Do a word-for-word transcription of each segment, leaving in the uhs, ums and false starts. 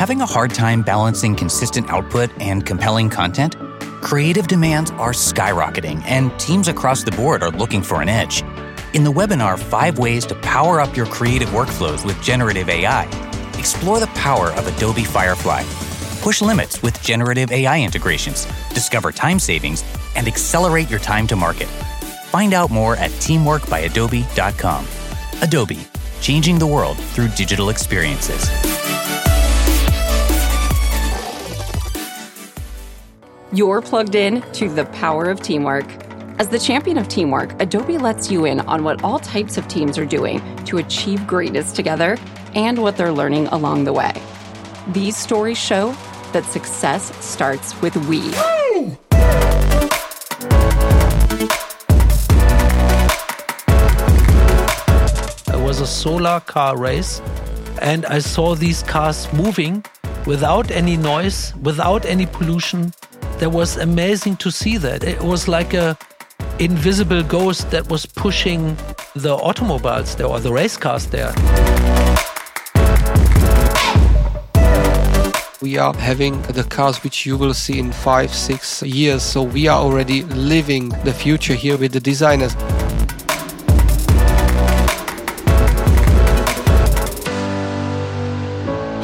Having a hard time balancing consistent output and compelling content? Creative demands are skyrocketing, and teams across the board are looking for an edge. In the webinar, Five Ways to Power Up Your Creative Workflows with Generative A I, explore the power of Adobe Firefly, push limits with generative A I integrations, discover time savings, and accelerate your time to market. Find out more at teamwork by adobe dot com. Adobe, changing the world through digital experiences. You're plugged in to the power of teamwork. As the champion of teamwork, Adobe lets you in on what all types of teams are doing to achieve greatness together and what they're learning along the way. These stories show that success starts with we. Woo! It was a solar car race, and I saw these cars moving without any noise, without any pollution. That was amazing to see that. It was like a invisible ghost that was pushing the automobiles there, or the race cars there. We are having the cars which you will see in five, six years. So we are already living the future here with the designers.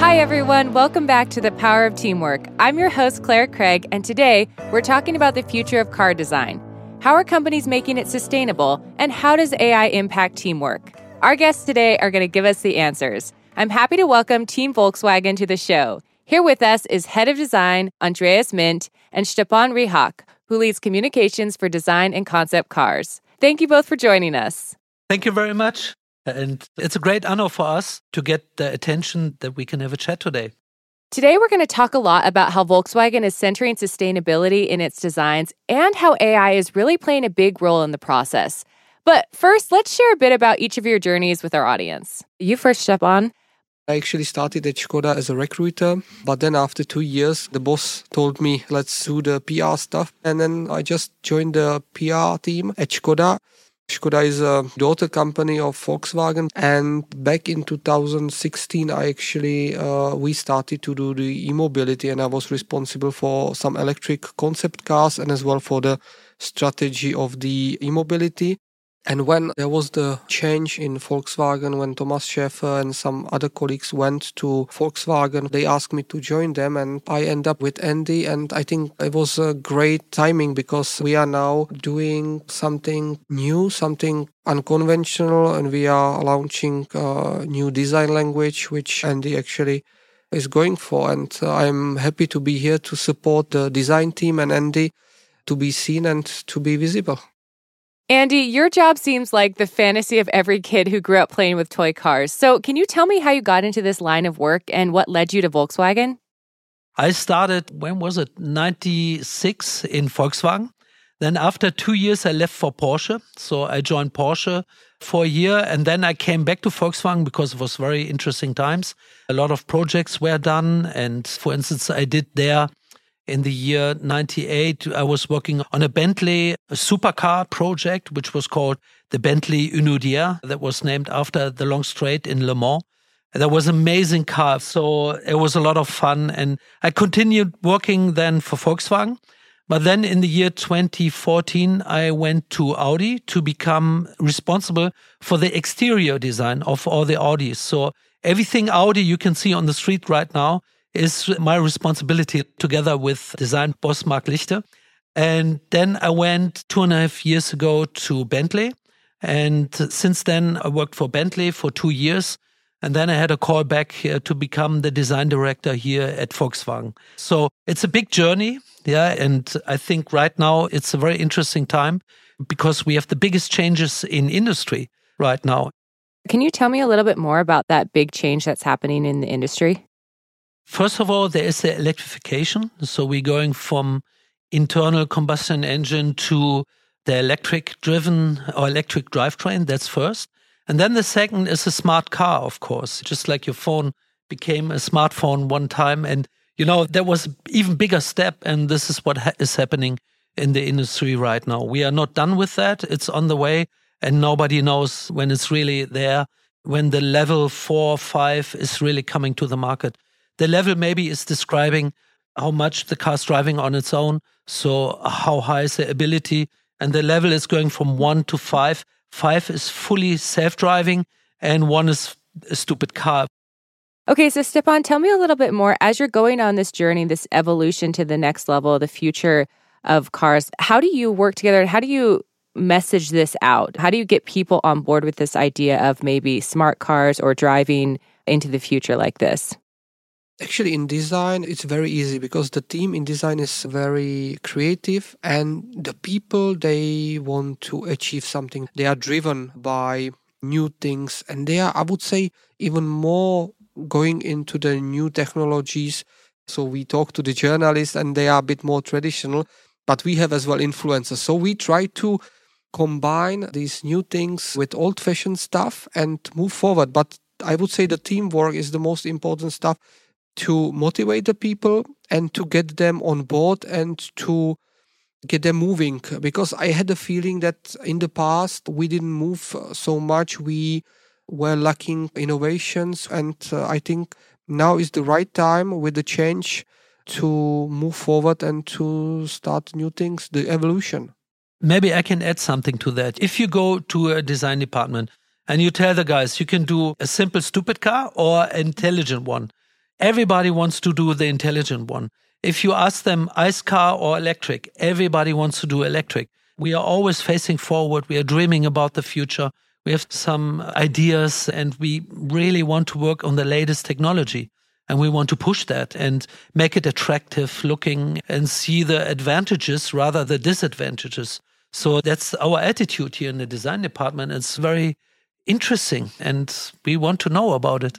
Hi, everyone. Welcome back to The Power of Teamwork. I'm your host, Claire Craig, and today we're talking about the future of car design. How are companies making it sustainable, and how does A I impact teamwork? Our guests today are going to give us the answers. I'm happy to welcome Team Volkswagen to the show. Here with us is Head of Design, Andreas Mindt, and Stepan Rehak, who leads communications for design and concept cars. Thank you both for joining us. Thank you very much. And it's a great honor for us to get the attention that we can have a chat today. Today, we're going to talk a lot about how Volkswagen is centering sustainability in its designs and how A I is really playing a big role in the process. But first, let's share a bit about each of your journeys with our audience. You first, Stepan. I actually started at Škoda as a recruiter, but then after two years, the boss told me, let's do the P R stuff. And then I just joined the P R team at Škoda. Škoda is a daughter company of Volkswagen, and back in two thousand sixteen, I actually uh, we started to do the e-mobility, and I was responsible for some electric concept cars and as well for the strategy of the e-mobility. And when there was the change in Volkswagen, when Thomas Schaefer and some other colleagues went to Volkswagen, they asked me to join them, and I ended up with Andy. And I think it was a great timing because we are now doing something new, something unconventional, and we are launching a new design language, which Andy actually is going for. And I'm happy to be here to support the design team and Andy to be seen and to be visible. Andy, your job seems like the fantasy of every kid who grew up playing with toy cars. So can you tell me how you got into this line of work and what led you to Volkswagen? I started, when was it, ninety-six in Volkswagen. Then after two years, I left for Porsche. So I joined Porsche for a year, and then I came back to Volkswagen because it was very interesting times. A lot of projects were done. And for instance, I did there in the year ninety-eight, I was working on a Bentley a supercar project, which was called the Bentley Unadilla, that was named after the long straight in Le Mans. And that was an amazing car. So it was a lot of fun. And I continued working then for Volkswagen. But then in the year twenty fourteen, I went to Audi to become responsible for the exterior design of all the Audis. So everything Audi you can see on the street right now is my responsibility together with design boss Mark Lichte. And then I went two and a half years ago to Bentley. And since then, I worked for Bentley for two years. And then I had a call back here to become the design director here at Volkswagen. So it's a big journey. Yeah. And I think right now it's a very interesting time because we have the biggest changes in industry right now. Can you tell me a little bit more about that big change that's happening in the industry? First of all, there is the electrification. So we're going from internal combustion engine to the electric driven or electric drivetrain. That's first. And then the second is a smart car, of course, just like your phone became a smartphone one time. And, you know, that was an even bigger step. And this is what ha- is happening in the industry right now. We are not done with that. It's on the way, and nobody knows when it's really there, when the level four, five is really coming to the market. The level maybe is describing how much the car's driving on its own. So how high is the ability? And the level is going from one to five. Five is fully self-driving and one is a stupid car. Okay, so Stepan, tell me a little bit more. As you're going on this journey, this evolution to the next level, the future of cars, how do you work together and how do you message this out? How do you get people on board with this idea of maybe smart cars or driving into the future like this? Actually, in design, it's very easy because the team in design is very creative and the people, they want to achieve something. They are driven by new things and they are, I would say, even more going into the new technologies. So we talk to the journalists and they are a bit more traditional, but we have as well influencers. So we try to combine these new things with old-fashioned stuff and move forward. But I would say the teamwork is the most important stuff to motivate the people and to get them on board and to get them moving. Because I had the feeling that in the past, we didn't move so much. We were lacking innovations. And uh, I think now is the right time with the change to move forward and to start new things, the evolution. Maybe I can add something to that. If you go to a design department and you tell the guys you can do a simple, stupid car or an intelligent one, everybody wants to do the intelligent one. If you ask them ICE car or electric, everybody wants to do electric. We are always facing forward. We are dreaming about the future. We have some ideas and we really want to work on the latest technology. And we want to push that and make it attractive looking and see the advantages rather than the disadvantages. So that's our attitude here in the design department. It's very interesting and we want to know about it.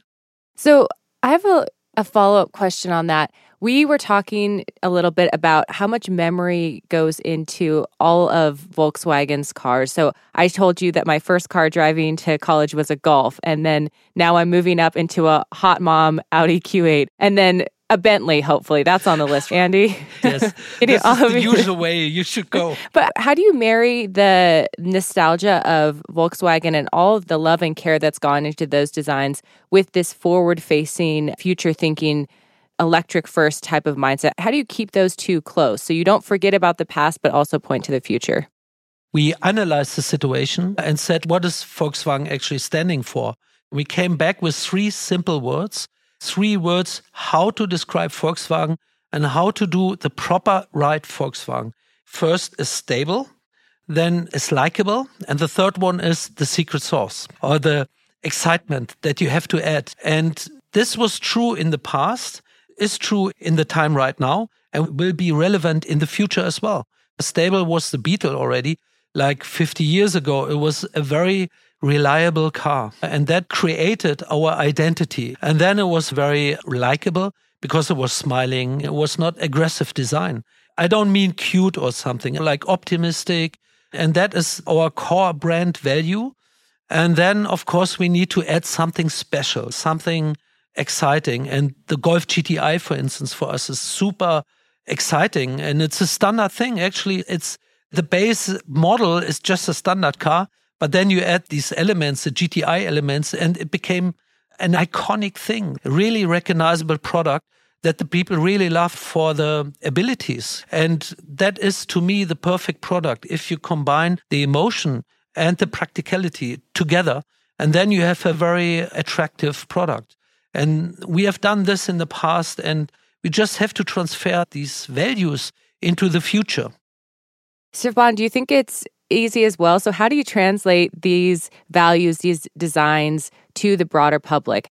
So I have a A follow-up question on that. We were talking a little bit about how much memory goes into all of Volkswagen's cars. So I told you that my first car driving to college was a Golf, and then now I'm moving up into a hot mom Audi Q eight, and then a Bentley, hopefully. That's on the list, Andy. Yes, that's the me. usual way you should go. But how do you marry the nostalgia of Volkswagen and all of the love and care that's gone into those designs with this forward-facing, future-thinking, electric-first type of mindset? How do you keep those two close so you don't forget about the past but also point to the future? We analyzed the situation and said, what is Volkswagen actually standing for? We came back with three simple words. Three words, how to describe Volkswagen and how to do the proper right Volkswagen. First is stable, then is likable, and the third one is the secret sauce or the excitement that you have to add. And this was true in the past, is true in the time right now, and will be relevant in the future as well. Stable was the Beetle already. Like fifty years ago, it was a very reliable car. And that created our identity. And then it was very likable because it was smiling. It was not aggressive design. I don't mean cute or something, like optimistic. And that is our core brand value. And then, of course, we need to add something special, something exciting. And the Golf G T I, for instance, for us is super exciting. And it's a standard thing. Actually, it's the base model is just a standard car. But then you add these elements, the G T I elements, and it became an iconic thing, a really recognizable product that the people really loved for the abilities. And that is, to me, the perfect product. If you combine the emotion and the practicality together, and then you have a very attractive product. And we have done this in the past, and we just have to transfer these values into the future. Stepan, do you think it's easy as well? So how do you translate these values, these designs to the broader public?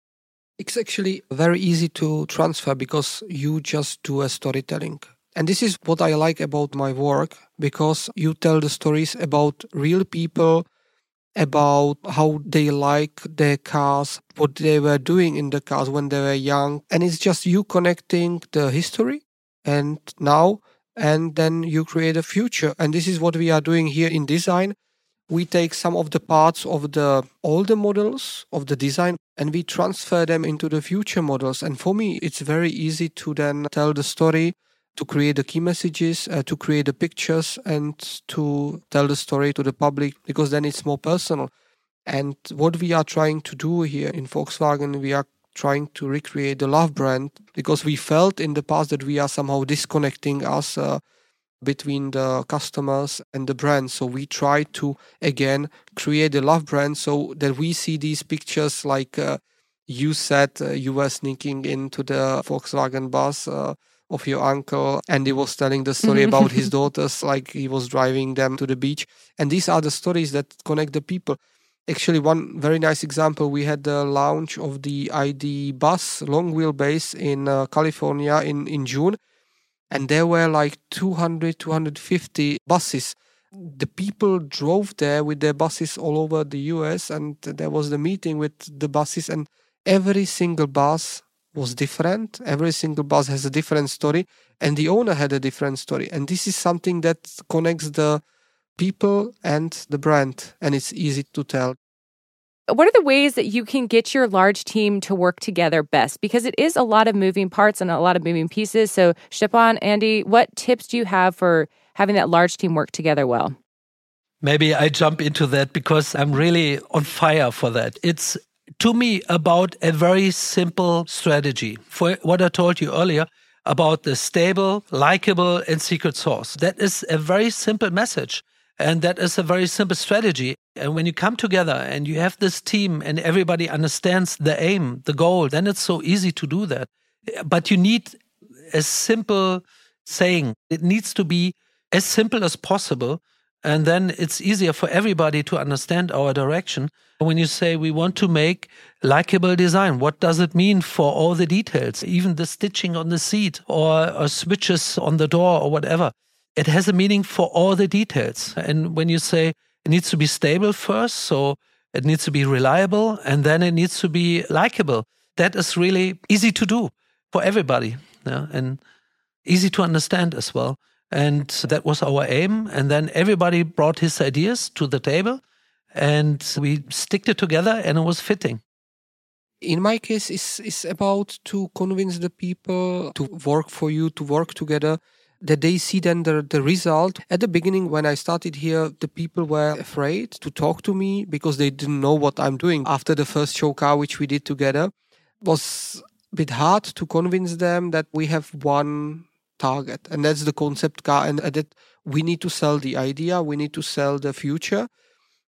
It's actually very easy to transfer because you just do a storytelling. And this is what I like about my work, because you tell the stories about real people, about how they like their cars, what they were doing in the cars when they were young. And it's just you connecting the history and now, and then you create a future. And this is what we are doing here in design. We take some of the parts of the older models of the design and we transfer them into the future models. And for me, it's very easy to then tell the story, to create the key messages, uh, to create the pictures and to tell the story to the public, because then it's more personal. And what we are trying to do here in Volkswagen, we are trying to recreate the love brand, because we felt in the past that we are somehow disconnecting us uh, between the customers and the brand. So we try to, again, create the love brand so that we see these pictures like uh, you said, uh, you were sneaking into the Volkswagen bus uh, of your uncle, and he was telling the story about his daughters, like he was driving them to the beach. And these are the stories that connect the people. Actually, one very nice example, we had the launch of the I D Bus long wheelbase in uh, California in, in June. And there were like two hundred, two hundred fifty buses. The people drove there with their buses all over the U S, and there was the meeting with the buses, and every single bus was different. Every single bus has a different story, and the owner had a different story. And this is something that connects the people and the brand, and it's easy to tell. What are the ways that you can get your large team to work together best? Because it is a lot of moving parts and a lot of moving pieces. So Stepan, Andy, what tips do you have for having that large team work together well? Maybe I jump into that because I'm really on fire for that. It's, to me, about a very simple strategy. For what I told you earlier about the stable, likable, and secret sauce. That is a very simple message. And that is a very simple strategy. And when you come together and you have this team and everybody understands the aim, the goal, then it's so easy to do that. But you need a simple saying. It needs to be as simple as possible. And then it's easier for everybody to understand our direction. When you say we want to make likable design, what does it mean for all the details? Even the stitching on the seat or, or switches on the door or whatever. It has a meaning for all the details. And when you say it needs to be stable first, so it needs to be reliable, and then it needs to be likable. That is really easy to do for everybody, yeah? And easy to understand as well. And that was our aim. And then everybody brought his ideas to the table, and we sticked it together, and it was fitting. In my case, it's, it's about to convince the people to work for you, to work together, that they see then the, the result. At the beginning, when I started here, the people were afraid to talk to me because they didn't know what I'm doing. After the first show car, which we did together, was a bit hard to convince them that we have one target, and that's the concept car, and that we need to sell the idea, we need to sell the future.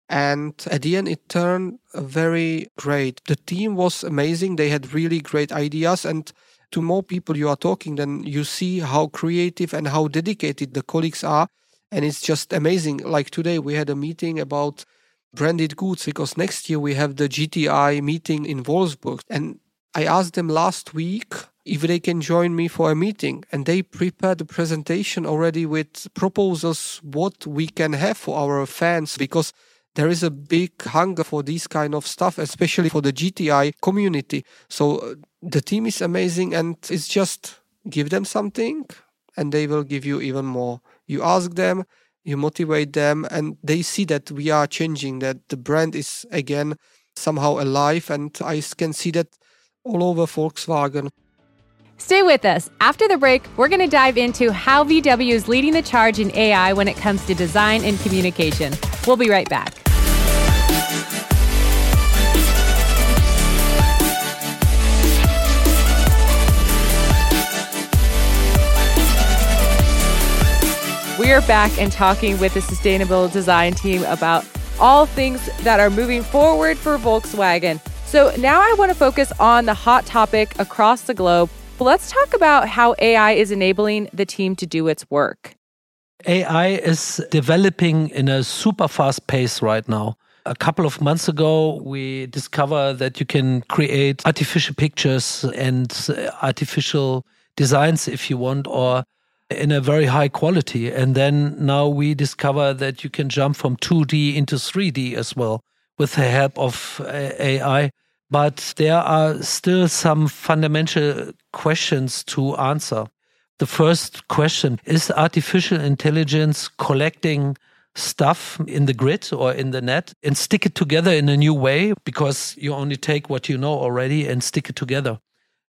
And at the end, it turned very great. The team was amazing. They had really great ideas, and to more people you are talking, then you see how creative and how dedicated the colleagues are. And it's just amazing. Like today, we had a meeting about branded goods because next year we have the G T I meeting in Wolfsburg. And I asked them last week if they can join me for a meeting. And they prepared a presentation already with proposals, what we can have for our fans, because there is a big hunger for this kind of stuff, especially for the G T I community. So the team is amazing, and it's just give them something and they will give you even more. You ask them, you motivate them, and they see that we are changing, that the brand is again somehow alive, and I can see that all over Volkswagen. Stay with us. After the break, we're going to dive into how V W is leading the charge in A I when it comes to design and communication. We'll be right back. We are back and talking with the Sustainable Design team about all things that are moving forward for Volkswagen. So now I want to focus on the hot topic across the globe. Let's talk about how A I is enabling the team to do its work. A I is developing in a super fast pace right now. A couple of months ago, we discovered that you can create artificial pictures and artificial designs, if you want, or in a very high quality. And then now we discover that you can jump from two D into three D as well with the help of A I. But there are still some fundamental questions to answer. The first question, is artificial intelligence collecting stuff in the grid or in the net and stick it together in a new way? Because you only take what you know already and stick it together.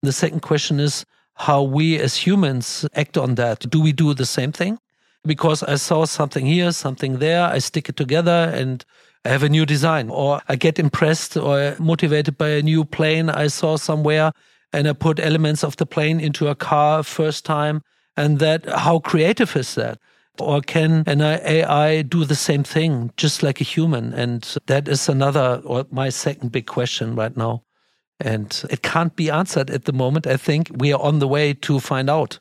The second question is how we as humans act on that. Do we do the same thing? Because I saw something here, something there, I stick it together and I have a new design, or I get impressed or motivated by a new plane I saw somewhere and I put elements of the plane into a car first time. And that, how creative is that? Or can an A I do the same thing, just like a human? And that is another, or my second big question right now. And it can't be answered at the moment. I think we are on the way to find out.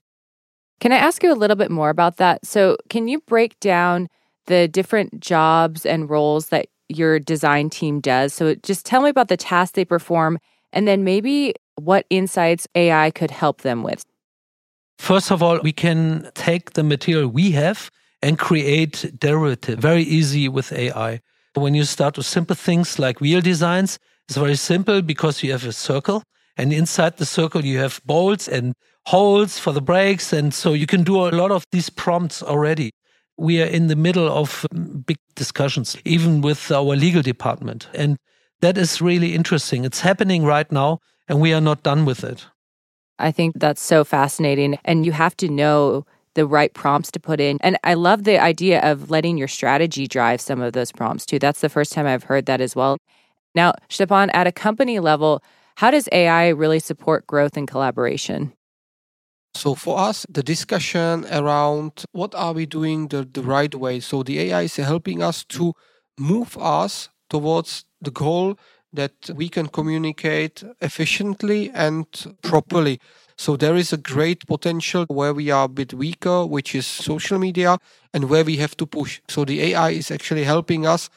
Can I ask you a little bit more about that? So can you break down the different jobs and roles that your design team does? So just tell me about the tasks they perform and then maybe what insights A I could help them with. First of all, we can take the material we have and create derivative. Very easy with A I. When you start with simple things like wheel designs, it's very simple because you have a circle. And inside the circle, you have bolts and holes for the brakes. And so you can do a lot of these prompts already. We are in the middle of big discussions, even with our legal department. And that is really interesting. It's happening right now, and we are not done with it. I think that's so fascinating. And you have to know the right prompts to put in. And I love the idea of letting your strategy drive some of those prompts too. That's the first time I've heard that as well. Now, Stepan, at a company level, how does A I really support growth and collaboration? So for us, the discussion around what are we doing the, the right way. So the A I is helping us to move us towards the goal that we can communicate efficiently and properly. So there is a great potential where we are a bit weaker, which is social media, and where we have to push. So the A I is actually helping us.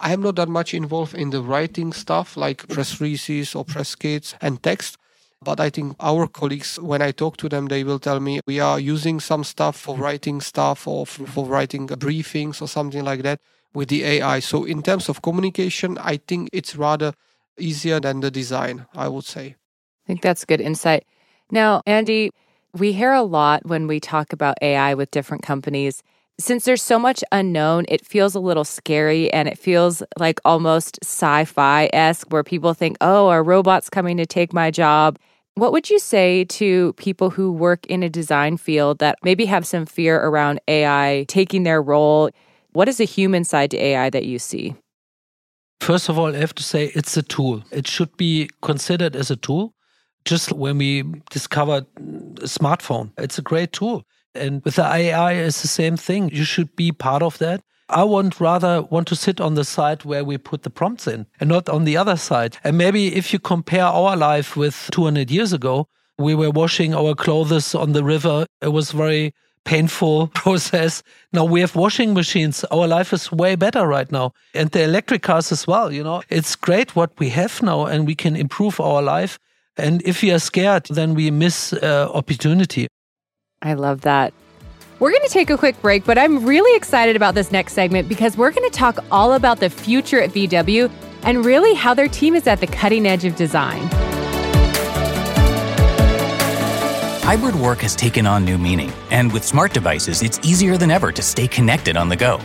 I am not that much involved in the writing stuff like press releases or press kits and text. But I think our colleagues, when I talk to them, they will tell me we are using some stuff for writing stuff or for writing briefings or something like that with the A I. So in terms of communication, I think it's rather easier than the design, I would say. I think that's good insight. Now, Andy, we hear a lot when we talk about A I with different companies. Since there's so much unknown, it feels a little scary and it feels like almost sci-fi-esque where people think, oh, are robots coming to take my job? What would you say to people who work in a design field that maybe have some fear around A I taking their role? What is the human side to A I that you see? First of all, I have to say it's a tool. It should be considered as a tool. Just when we discovered a smartphone, it's a great tool. And with the A I, it's the same thing. You should be part of that. I would rather want to sit on the side where we put the prompts in and not on the other side. And maybe if you compare our life with two hundred years ago, we were washing our clothes on the river. It was a very painful process. Now we have washing machines. Our life is way better right now. And the electric cars as well, you know. It's great what we have now and we can improve our life. And if we are scared, then we miss uh, opportunity. I love that. We're going to take a quick break, but I'm really excited about this next segment because we're going to talk all about the future at V W and really how their team is at the cutting edge of design. Hybrid work has taken on new meaning, and with smart devices, it's easier than ever to stay connected on the go.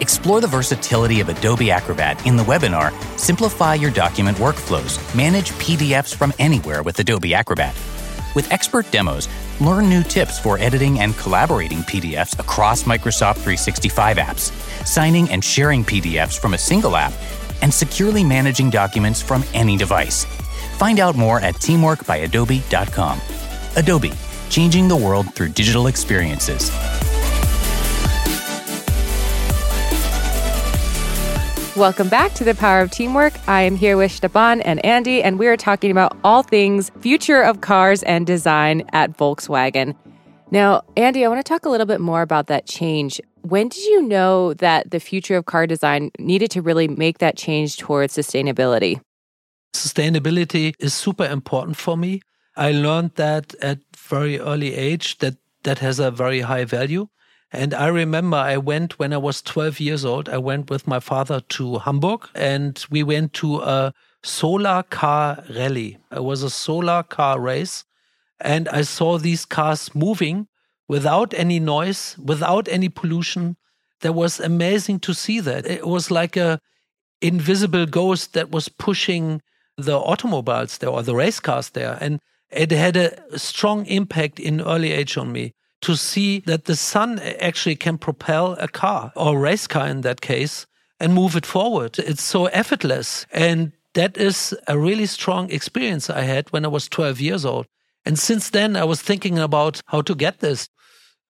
Explore the versatility of Adobe Acrobat in the webinar, Simplify Your Document Workflows, Manage P D Fs from Anywhere with Adobe Acrobat. With expert demos, learn new tips for editing and collaborating P D Fs across Microsoft three sixty-five apps, signing and sharing P D Fs from a single app, and securely managing documents from any device. Find out more at teamwork by adobe dot com. Adobe, changing the world through digital experiences. Welcome back to The Power of Teamwork. I am here with Stepan and Andy, and we are talking about all things future of cars and design at Volkswagen. Now, Andy, I want to talk a little bit more about that change. When did you know that the future of car design needed to really make that change towards sustainability? Sustainability is super important for me. I learned that at very early age, that that has a very high value. And I remember I went when I was twelve years old, I went with my father to Hamburg and we went to a solar car rally. It was a solar car race. And I saw these cars moving without any noise, without any pollution. That was amazing to see that. It was like a invisible ghost that was pushing the automobiles there or the race cars there. And it had a strong impact in early age on me. To see that the sun actually can propel a car or a race car in that case. and move it forward. It's so effortless. And that is a really strong experience I had when I was twelve years old. And since then, I was thinking about how to get this.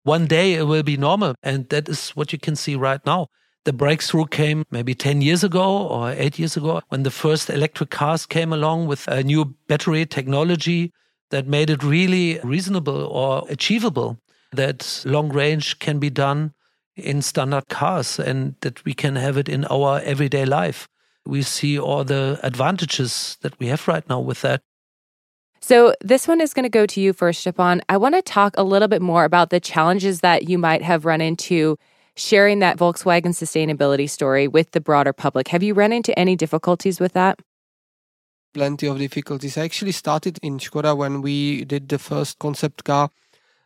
One day it will be normal. And that is what you can see right now. The breakthrough came maybe ten years ago or eight years ago when the first electric cars came along with a new battery technology that made it really reasonable or achievable that long range can be done in standard cars and that we can have it in our everyday life. We see all the advantages that we have right now with that. So this one is going to go to you first, Stepan. I want to talk a little bit more about the challenges that you might have run into sharing that Volkswagen sustainability story with the broader public. Have you run into any difficulties with that? Plenty of difficulties. I actually started in Škoda when we did the first concept car,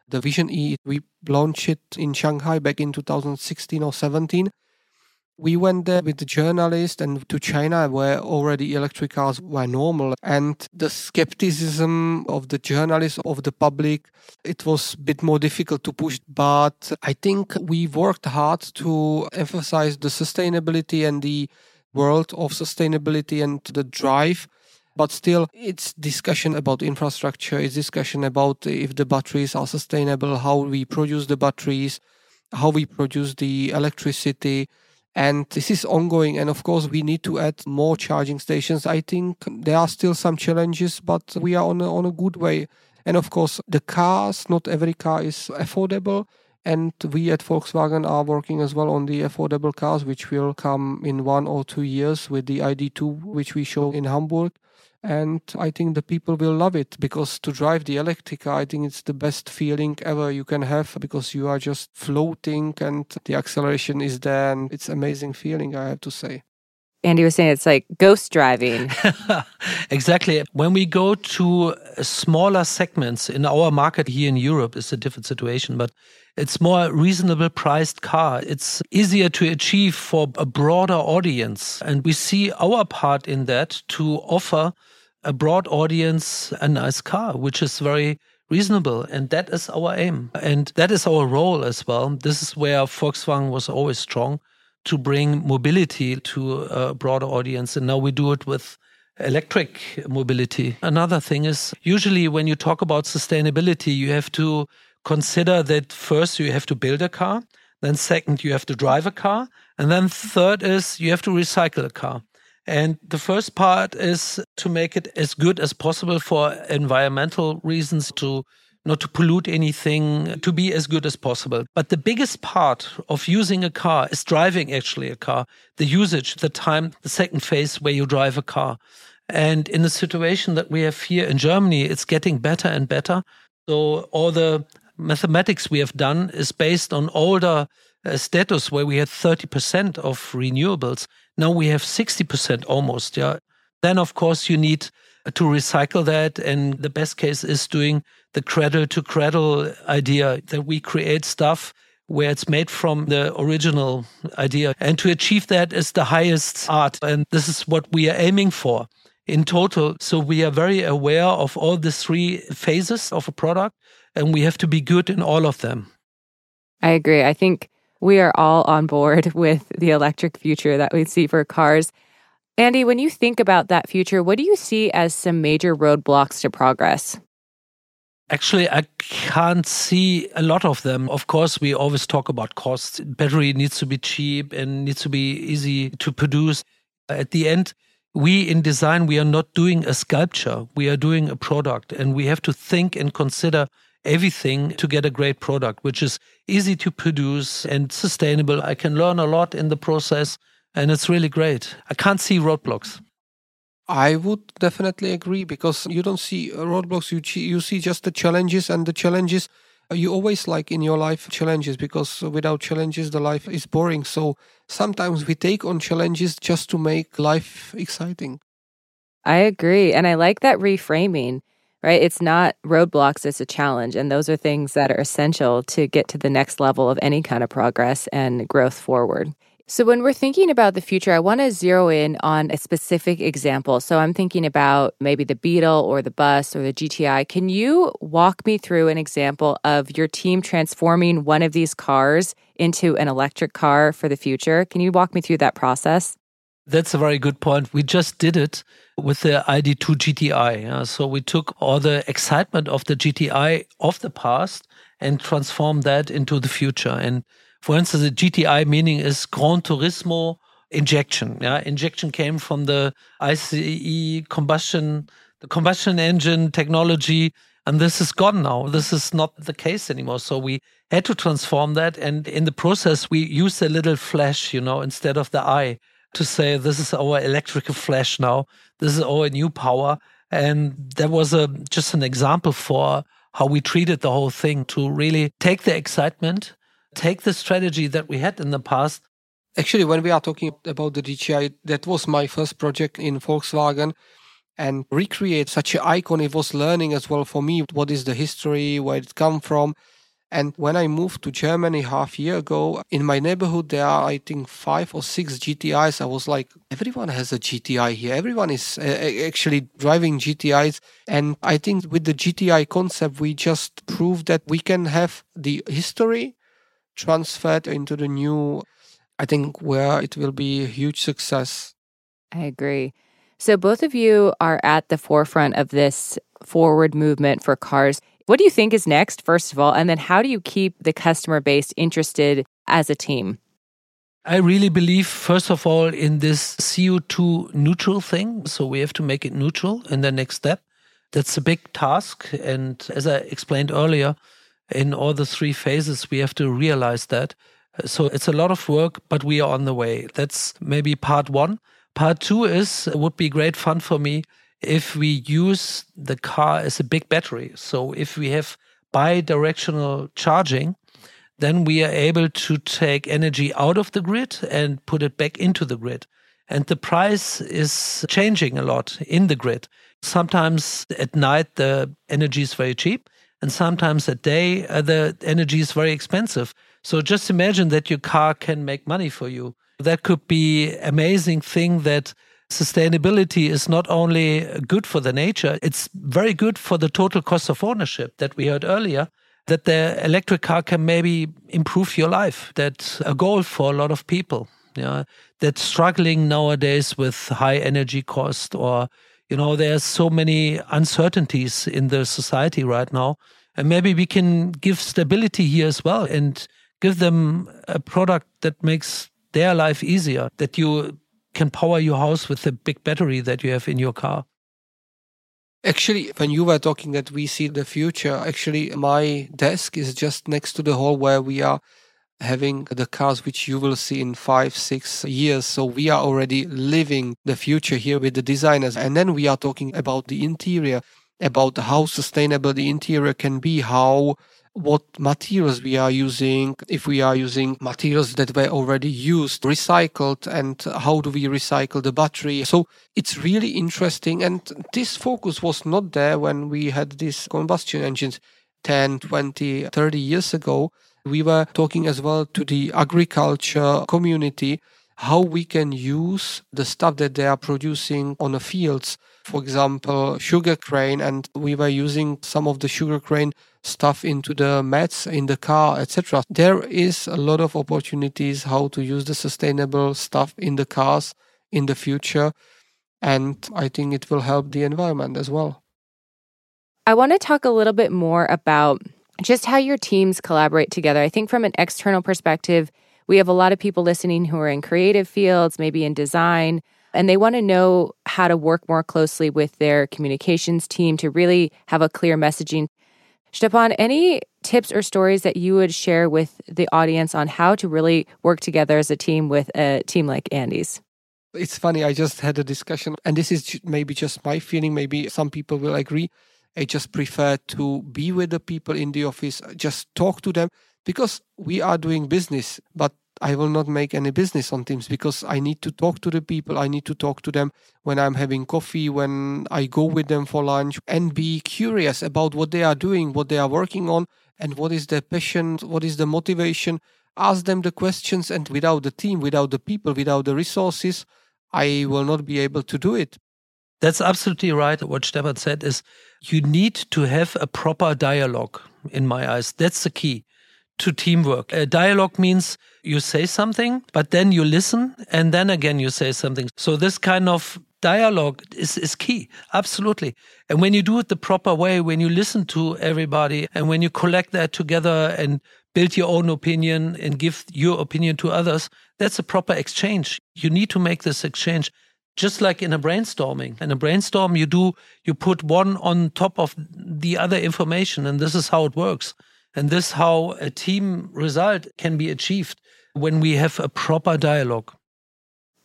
the Vision E. We launched it in Shanghai back in two thousand sixteen or seventeen. We went there with the journalist and to China where already electric cars were normal. And the skepticism of the journalists, of the public, it was a bit more difficult to push. But I think we worked hard to emphasize the sustainability and the world of sustainability and the drive. But still, it's discussion about infrastructure, it's discussion about if the batteries are sustainable, how we produce the batteries, how we produce the electricity. And this is ongoing. And of course, we need to add more charging stations. I think there are still some challenges, but we are on a, on a good way. And of course, the cars, not every car is affordable. And we at Volkswagen are working as well on the affordable cars, which will come in one or two years with the I D two, which we show in Hamburg. And I think the people will love it because to drive the electric car, I think it's the best feeling ever you can have because you are just floating and the acceleration is there and it's amazing feeling, I have to say. Andy was saying it's like ghost driving. Exactly. When we go to smaller segments in our market here in Europe, it's a different situation, but it's more reasonable priced car. It's easier to achieve for a broader audience. And we see our part in that to offer a broad audience a nice car, which is very reasonable. And that is our aim. And that is our role as well. This is where Volkswagen was always strong, to bring mobility to a broader audience. And now we do it with electric mobility. Another thing is usually when you talk about sustainability, you have to consider that first you have to build a car, then second you have to drive a car, and then third is you have to recycle a car. And the first part is to make it as good as possible for environmental reasons, to not to pollute anything, to be as good as possible. But the biggest part of using a car is driving actually a car, the usage, the time, the second phase where you drive a car. And in the situation that we have here in Germany, it's getting better and better. So all the mathematics we have done is based on older uh, status where we had thirty percent of renewables. Now we have sixty percent almost, yeah. Then, of course, you need to recycle that. And the best case is doing the cradle-to-cradle idea that we create stuff where it's made from the original idea. And to achieve that is the highest art. And this is what we are aiming for in total. So we are very aware of all the three phases of a product, and we have to be good in all of them. I agree. I think we are all on board with the electric future that we see for cars. Andy, when you think about that future, what do you see as some major roadblocks to progress? Actually, I can't see a lot of them. Of course, we always talk about costs. Battery needs to be cheap and needs to be easy to produce. At the end, we in design, we are not doing a sculpture. We are doing a product, and we have to think and consider everything to get a great product, which is easy to produce and sustainable. I can learn a lot in the process. And it's really great. I can't see roadblocks. I would definitely agree because you don't see roadblocks. You you see just the challenges, and the challenges you always like in your life challenges because without challenges, the life is boring. So sometimes we take on challenges just to make life exciting. I agree. And I like that reframing, right? It's not roadblocks, it's a challenge. And those are things that are essential to get to the next level of any kind of progress and growth forward. So when we're thinking about the future, I want to zero in on a specific example. So I'm thinking about maybe the Beetle or the bus or the G T I. Can you walk me through an example of your team transforming one of these cars into an electric car for the future? Can you walk me through that process? That's a very good point. We just did it with the I D two G T I. Uh, so we took all the excitement of the G T I of the past and transformed that into the future. And for instance, the G T I meaning is Gran Turismo injection. Yeah, injection came from the ICE combustion, the combustion engine technology, and this is gone now. This is not the case anymore. So we had to transform that, and in the process, we used a little flash, you know, instead of the eye, to say this is our electrical flash now. This is our new power, and that was a just an example for how we treated the whole thing to really take the excitement. Take the strategy that we had in the past. Actually, when we are talking about the G T I, that was my first project in Volkswagen, and recreate such an icon, it was learning as well for me what is the history, where it come from. And when I moved to Germany half year ago, in my neighborhood there are, I think, five or six G T Is. I was like, everyone has a G T I here. Everyone is uh, actually driving G T Is. And I think with the G T I concept, we just proved that we can have the history transferred into the new, I think, where it will be a huge success. I agree. So both of you are at the forefront of this forward movement for cars. What do you think is next, first of all? And then how do you keep the customer base interested as a team? I really believe, first of all, in this C O two neutral thing. So we have to make it neutral in the next step. That's a big task. And as I explained earlier, in all the three phases, we have to realize that. So it's a lot of work, but we are on the way. That's maybe part one. Part two is, it would be great fun for me if we use the car as a big battery. So if we have bi-directional charging, then we are able to take energy out of the grid and put it back into the grid. And the price is changing a lot in the grid. Sometimes at night, the energy is very cheap. And sometimes a day, uh, the energy is very expensive. So just imagine that your car can make money for you. That could be an amazing thing, that sustainability is not only good for the nature, it's very good for the total cost of ownership that we heard earlier, that the electric car can maybe improve your life. That's a goal for a lot of people, you know, that's struggling nowadays with high energy cost, or you know, there's so many uncertainties in the society right now. And maybe we can give stability here as well and give them a product that makes their life easier, that you can power your house with the big battery that you have in your car. Actually, when you were talking that we see the future, actually, my desk is just next to the hall where we are having the cars which you will see in five, six years. So we are already living the future here with the designers. And then we are talking about the interior, about how sustainable the interior can be, how, what materials we are using, if we are using materials that were already used, recycled, and how do we recycle the battery. So it's really interesting. And this focus was not there when we had these combustion engines ten, twenty, thirty years ago. We were talking as well to the agriculture community, how we can use the stuff that they are producing on the fields. For example, sugar cane, and we were using some of the sugar cane stuff into the mats, in the car, et cetera. There is a lot of opportunities how to use the sustainable stuff in the cars in the future. And I think it will help the environment as well. I want to talk a little bit more about just how your teams collaborate together. I think from an external perspective, we have a lot of people listening who are in creative fields, maybe in design, and they want to know how to work more closely with their communications team to really have a clear messaging. Stepan, any tips or stories that you would share with the audience on how to really work together as a team with a team like Andy's? It's funny, I just had a discussion, and this is maybe just my feeling, maybe some people will agree. I just prefer to be with the people in the office, just talk to them, because we are doing business, but I will not make any business on Teams because I need to talk to the people. I need to talk to them when I'm having coffee, when I go with them for lunch, and be curious about what they are doing, what they are working on, and what is their passion, what is the motivation. ask them the questions, and without the team, without the people, without the resources, I will not be able to do it. That's absolutely right. What Stepan said is you need to have a proper dialogue, in my eyes. That's the key to teamwork. A dialogue means you say something, but then you listen, and then again you say something. So this kind of dialogue is, is key, absolutely. And when you do it the proper way, when you listen to everybody, and when you collect that together and build your own opinion and give your opinion to others, that's a proper exchange. You need to make this exchange. Just like in a brainstorming. In a brainstorm, you do, you put one on top of the other information, and this is how it works. And this is how a team result can be achieved when we have a proper dialogue.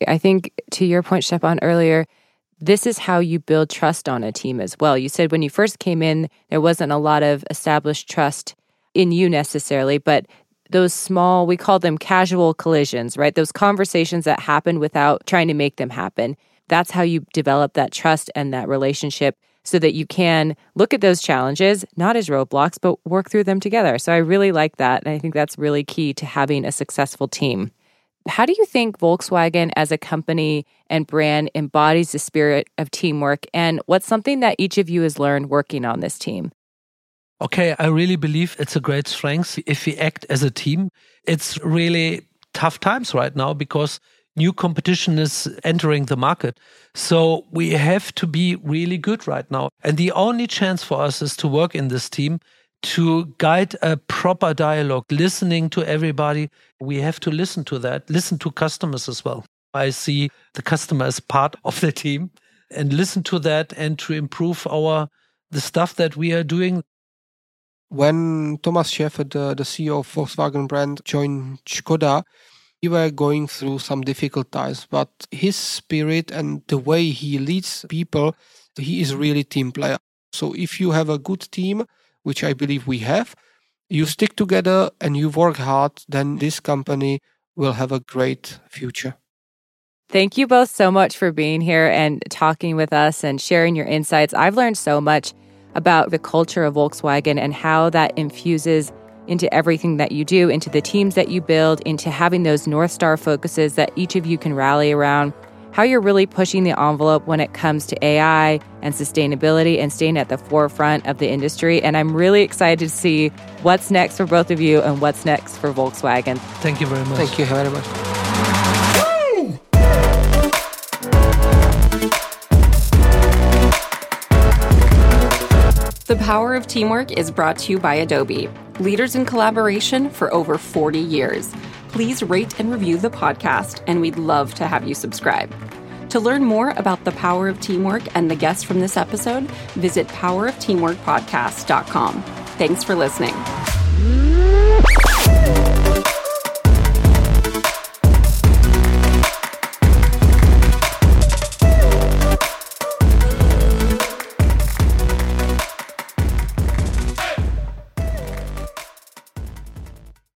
I think to your point, Stepan, earlier, this is how you build trust on a team as well. You said when you first came in, there wasn't a lot of established trust in you necessarily, but those small, we call them casual collisions, right? Those conversations that happen without trying to make them happen. That's how you develop that trust and that relationship so that you can look at those challenges, not as roadblocks, but work through them together. So I really like that. And I think that's really key to having a successful team. How do you think Volkswagen as a company and brand embodies the spirit of teamwork? And what's something that each of you has learned working on this team? Okay, I really believe it's a great strength if we act as a team. It's really tough times right now because new competition is entering the market. So we have to be really good right now. And the only chance for us is to work in this team, to guide a proper dialogue, listening to everybody. We have to listen to that, listen to customers as well. I see the customer as part of the team and listen to that and to improve our the stuff that we are doing. When Thomas Schaefer, the, the C E O of Volkswagen brand, joined Škoda, he were going through some difficult times. But his spirit and the way he leads people, he is really team player. So if you have a good team, which I believe we have, you stick together and you work hard, then this company will have a great future. Thank you both so much for being here and talking with us and sharing your insights. I've learned so much about the culture of Volkswagen and how that infuses into everything that you do, into the teams that you build, into having those North Star focuses that each of you can rally around, how you're really pushing the envelope when it comes to A I and sustainability and staying at the forefront of the industry. And I'm really excited to see what's next for both of you and what's next for Volkswagen. Thank you very much. Thank you very much. The Power of Teamwork is brought to you by Adobe, leaders in collaboration for over forty years. Please rate and review the podcast, and we'd love to have you subscribe. To learn more about the Power of Teamwork and the guests from this episode, visit power of teamwork podcast dot com. Thanks for listening.